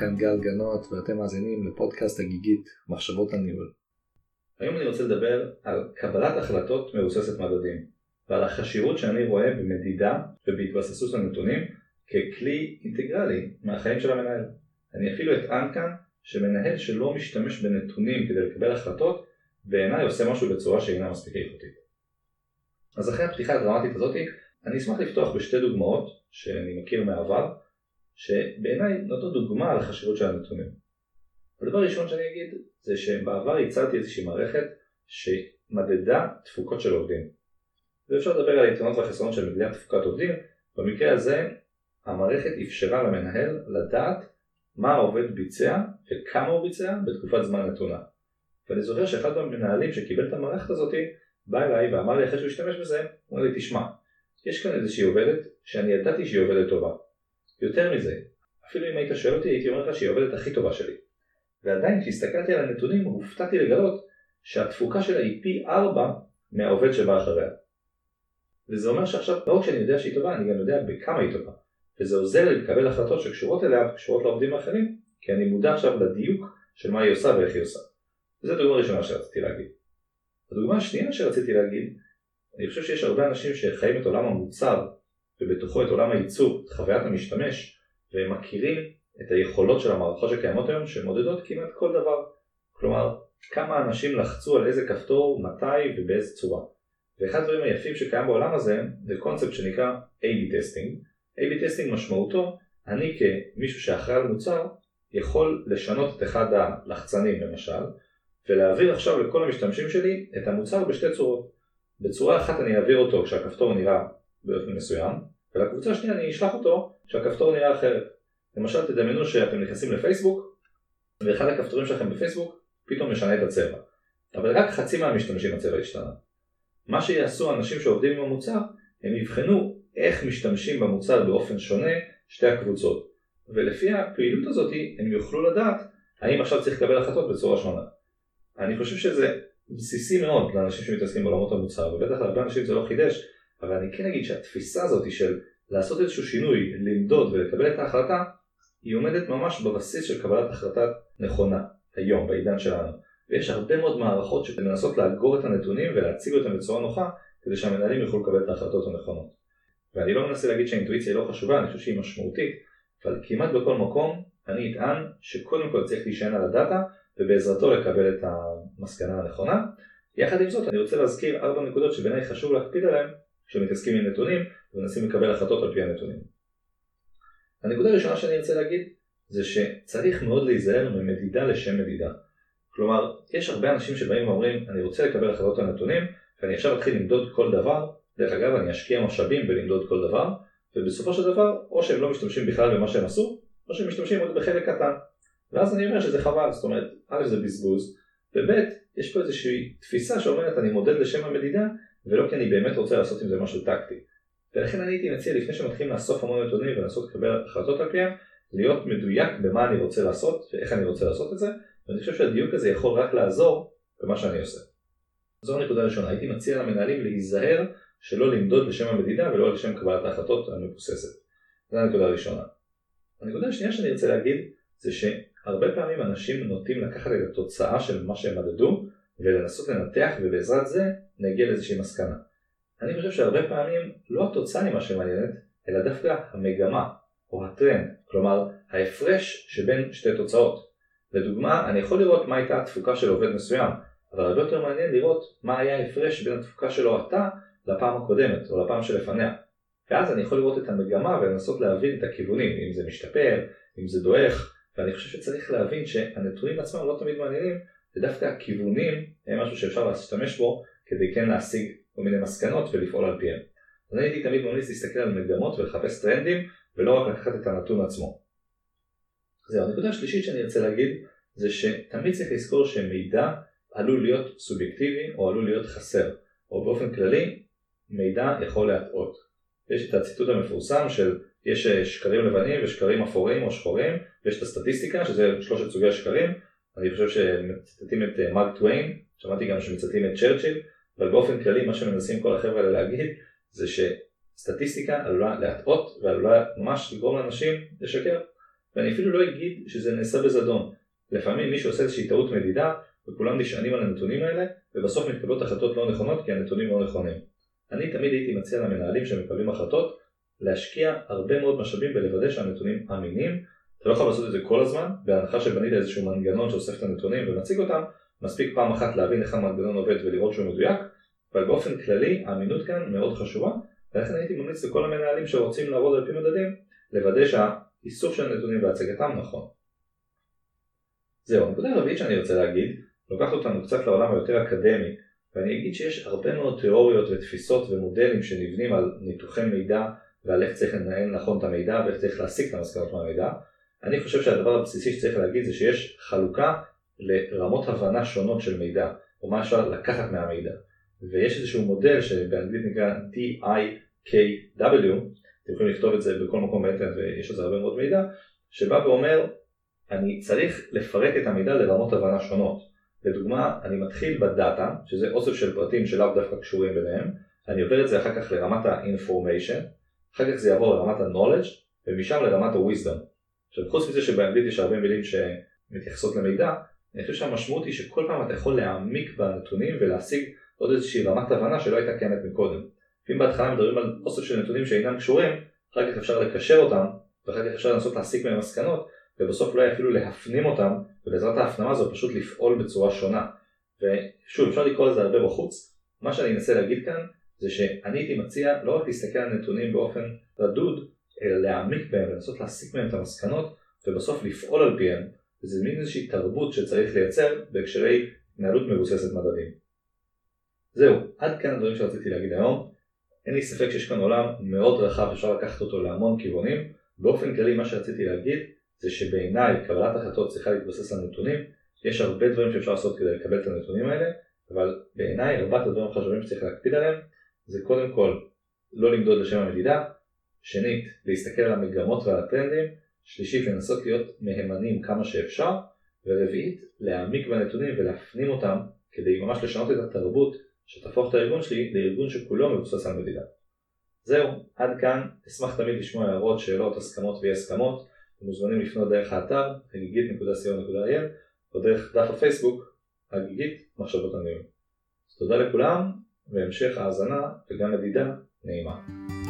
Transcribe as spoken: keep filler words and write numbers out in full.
כאן גל גנות ואתם מאזינים לפודקאסט הגיגית מחשבות הניהול. היום אני רוצה לדבר על קבלת החלטות מבוססת מדדים ועל החשיבות שאני רואה במדידה ובהתבססות הנתונים ככלי אינטגרלי מהחיים של המנהל. אני אפילו אטען כאן שמנהל שלא משתמש בנתונים כדי לקבל החלטות בעיניי עושה משהו בצורה שאינה מספיק איכותית. אז אחרי הפתיחה הדרמטית הזאת אני אשמח לפתוח בשתי דוגמאות שאני מכיר מהעבר שבעיניי נותנות דוגמה על החשיבות של הנתונים. הדבר הראשון שאני אגיד זה שבעבר הצעתי איזושהי מערכת שמדדה תפוקות של עובדים. ואפשר לדבר על היתרונות והחסרונות של מדידת תפוקת עובדים. במקרה הזה המערכת אפשרה למנהל לדעת מה העובד ביצע וכמה הוא ביצע בתקופת זמן נתונה. ואני זוכר שאחד המנהלים שקיבל את המערכת הזאת בא אליי ואמר לי אחרי שהוא השתמש בזה, הוא אמר לי תשמע, יש כאן איזושהי עובדת שאני ידעתי שהיא עובדת טובה. יותר מזה, אפילו אם היית שואל אותי, הייתי אומר לך שהיא עובדת הכי טובה שלי. ועדיין כשהסתכלתי על הנתונים, הופתעתי לגלות שהתפוקה שלה היא פי ארבע מהעובד שבא אחריה. וזה אומר שעכשיו, לא רק שאני יודע שהיא טובה, אני גם יודע בכמה היא טובה. וזה עוזר לי לקבל החלטות שקשורות אליה, קשורות לעובדים האחרים, כי אני מודע עכשיו לדיוק של מה היא עושה ואיך היא עושה. וזו הדוגמה הראשונה שרציתי להגיד. הדוגמה השנייה שרציתי להגיד, אני חושב שיש הרבה אנשים שחיים את עולם המוצר, ובתוכו את עולם הייצור, את חוויית המשתמש, והם מכירים את היכולות של המערכות שקיימות היום שמודדות כמעט כל דבר. כלומר, כמה אנשים לחצו על איזה כפתור, מתי ובאיזה צורה. ואחד הדברים היפים שקיים בעולם הזה זה קונספט שנקרא A B טסטינג. A B טסטינג משמעותו, אני כמישהו שאחראי על מוצר יכול לשנות את אחד הלחצנים למשל, ולהעביר עכשיו לכל המשתמשים שלי את המוצר בשתי צורות. בצורה אחת אני אעביר אותו כשהכפתור נראה באופן מסוים, ולקבוצה השנייה אני אשלח אותו שהכפתור נראה אחרת. למשל תדמיינו שאתם נכנסים לפייסבוק, ואחד הכפתורים שלכם בפייסבוק פתאום משנה את הצבע. אבל רק חצי מהמשתמשים הצבע השתנה. מה שיעשו אנשים שעובדים עם המוצר, הם יבחנו איך משתמשים במוצר באופן שונה שתי הקבוצות. ולפי הפעילות הזאת הם יוכלו לדעת האם עכשיו צריך לקבל החלטות בצורה שונה. אני חושב שזה בסיסי מאוד לאנשים שמתעסקים בעולמות המוצר, ובטח להרבה אנשים זה לא חידש, אבל אני כן אגיד שהתפיסה הזאת של לעשות איזשהו שינוי, למדוד ולקבל את ההחלטה, היא עומדת ממש בבסיס של קבלת החלטה נכונה, היום, בעידן שלנו. ויש הרבה מאוד מערכות שמנסות לאגור את הנתונים ולהציג אותם בצורה נוחה, כדי שהמנהלים יוכלו לקבל את ההחלטות הנכונות. ואני לא מנסה להגיד שהאינטואיציה היא לא חשובה, אני חושב שהיא משמעותית, אבל כמעט בכל מקום אני אטען שקודם כל צריך להישען על הדאטה, ובעזרתו לקבל את המסקנה הנכונה. יחד עם זאת, אני רוצה להזכיר ארבע נקודות שבעיניי חשוב להקפיד עליהן, כשמתעסקים עם נתונים ומנסים לקבל החלטות על פי הנתונים. הנקודה הראשונה שאני ארצה להגיד זה שצריך מאוד להיזהר ממדידה לשם מדידה. כלומר, יש הרבה אנשים שבאים ואומרים, אני רוצה לקבל החלטות על נתונים, ואני עכשיו אתחיל למדוד כל דבר, דרך אגב, אני אשקיע משאבים ולמדוד כל דבר, ובסופו של דבר, או שהם לא משתמשים בכלל במה שהם עשו, או שהם משתמשים עוד בחלק קטן. ואז אני אומר שזה חבל, זאת אומרת, א' זה בזבוז, וב' יש פה איזושהי תפיסה שאומרת, אני מודד לשם המדידה, ולא כי אני באמת רוצה לעשות עם זה משהו טקטי. ולכן אני הייתי מציע לפני שמתחילים לאסוף המון נתונים ולנסות לקבל החלטות על פיה, להיות מדויק במה אני רוצה לעשות ואיך אני רוצה לעשות את זה, ואני חושב שהדיוק הזה יכול רק לעזור במה שאני עושה. זו הנקודה הראשונה, הייתי מציע למנהלים להיזהר שלא למדוד לשם המדידה ולא לשם קבלת ההחלטות המבוססת. זו הנקודה הראשונה. הנקודה השנייה שאני רוצה להגיד זה שהרבה פעמים אנשים נוטים לקחת את התוצאה של מה שהם מדדו ולנסות לנתח ובעזרת זה נגיע לאיזושהי מסקנה. אני חושב שהרבה פעמים לא התוצאה היא מה שמעניינת, אלא דווקא המגמה או הטרנד, כלומר ההפרש שבין שתי תוצאות. לדוגמה, אני יכול לראות מה הייתה התפוקה של עובד מסוים, אבל הרבה יותר מעניין לראות מה היה ההפרש בין התפוקה שלו עתה לפעם הקודמת או לפעם שלפניה. ואז אני יכול לראות את המגמה ולנסות להבין את הכיוונים, אם זה משתפר, אם זה דועך, ואני חושב שצריך להבין שהנתונים עצמם לא תמיד מעניינים, ודווקא הכיוונים הם משהו שאפשר להשתמש בו כדי כן להשיג כל מיני מסקנות ולפעול על פיהם. אז אני הייתי תמיד ממליץ להסתכל על מגמות ולחפש טרנדים, ולא רק לקחת את הנתון עצמו. זהו, הנקודה השלישית שאני ארצה להגיד, זה שתמיד צריך לזכור שמידע עלול להיות סובייקטיבי, או עלול להיות חסר, או באופן כללי, מידע יכול להטעות. יש את הציטוט המפורסם של, יש שקרים לבנים ושקרים אפורים או שחורים, ויש את הסטטיסטיקה, שזה שלושת סוגי השקרים, אני חושב שמצטטים את מארק טוויין, שמעתי גם שמצטטים את צ'רצ'יל, אבל באופן כללי מה שמנסים כל החבר'ה האלה להגיד זה שסטטיסטיקה עלולה להטעות ועלולה ממש לגרום לאנשים לשקר. ואני אפילו לא אגיד שזה נעשה בזדון. לפעמים מישהו עושה איזושהי טעות מדידה, וכולם נשענים על הנתונים האלה, ובסוף מתקבלות החלטות לא נכונות, כי הנתונים לא נכונים. אני תמיד הייתי מציע למנהלים שמקבלים החלטות, להשקיע הרבה מאוד משאבים ולוודא שהנתונים אמינים. אתה לא יכול לעשות את זה כל הזמן, בהנחה שבנית איזשהו מנגנון שאוסף את הנתונים ומציג אותם, מספיק פעם אחת להבין איך המנגנון עובד ולראות שהוא מדויק, אבל באופן כללי, האמינות כאן מאוד חשובה, ולכן הייתי ממליץ לכל המנהלים שרוצים לעבוד על פי מדדים, לוודא שהאיסוף של הנתונים והצגתם נכון. זהו, הנקודה הרביעית שאני רוצה להגיד, לוקחת אותנו קצת לעולם היותר אקדמי, ואני אגיד שיש הרבה מאוד תיאוריות ותפיסות ומודלים שנבנים על ניתוחי מידע, ועל איך צריך לנהל נכון את המידע, ואיך צריך להסיק את המסקנות מהמידע. אני חושב שהדבר הבסיסי שצריך להגיד זה שיש חלוקה לרמות הבנה שונות של מידע, או מה אפשר לקחת מהמידע. ויש איזשהו מודל שבאנגלית נקרא די איי קיי דאבליו, אתם יכולים לכתוב את זה בכל מקום באינטרנט ויש לזה הרבה מאוד מידע, שבא ואומר, אני צריך לפרק את המידע לרמות הבנה שונות. לדוגמה, אני מתחיל בדאטה, שזה אוסף של פרטים שלאו דווקא קשורים ביניהם, אני עובר את זה אחר כך לרמת ה-information, אחר כך זה יעבור לרמת ה-knowledge, ומשם לרמת ה-wisdom. עכשיו, חוץ מזה שבאנגלית יש הרבה מילים שמתייחסות למידע, אני חושב שהמשמעות היא שכל פעם אתה יכול להעמיק בנתונים ולהשיג עוד איזושהי רמת הבנה שלא הייתה קיימת מקודם. אם בהתחלה מדברים על אוסף של נתונים שאינם קשורים, אחר כך אפשר לקשר אותם, ואחר כך אפשר לנסות להסיק מהם מסקנות, ובסוף אולי אפילו להפנים אותם, ובעזרת ההפנמה זו פשוט לפעול בצורה שונה. ושוב, אפשר לקרוא לזה הרבה בחוץ. מה שאני אנסה להגיד כאן, זה שאני הייתי מציע לא רק להסתכל על נתונים באופן רדוד, אלא להעמיק בהם, לנסות להסיק מהם את המסקנות, ובסוף לפעול על פיהם. וזה מין איזושהי תרבות שצריך לייצר בהקשרי התנהלות מבוססת מדדים. זהו, עד כאן הדברים שרציתי להגיד היום. אין לי ספק שיש כאן עולם מאוד רחב, אפשר לקחת אותו להמון כיוונים. באופן כללי מה שרציתי להגיד זה שבעיניי קבלת החלטות צריכה להתבסס על נתונים. יש הרבה דברים שאפשר לעשות כדי לקבל את הנתונים האלה, אבל בעיניי רבת הדברים החשובים שצריך להקפיד עליהם זה קודם כל לא למדוד לשם המדידה, שנית, להסתכל על המגמות ועל הטרנדים, שלישית, לנסות להיות מהימנים כמה שאפשר, ורביעית, להעמיק בנתונים ולהפנים אותם כדי ממש לשנות את התרבות שתפוך את הארגון שלי לארגון שכולו מבוסס על מדידה. זהו, עד כאן, אשמח תמיד לשמוע הערות, שאלות, הסכמות ואי הסכמות, ומוזמנים לפנות דרך האתר, חגיגית נקודה סי או נקודה איי אל, או דרך דף הפייסבוק, חגיגית מחשבות על ניהול. תודה לכולם, והמשך האזנה וגם מדידה נעימה.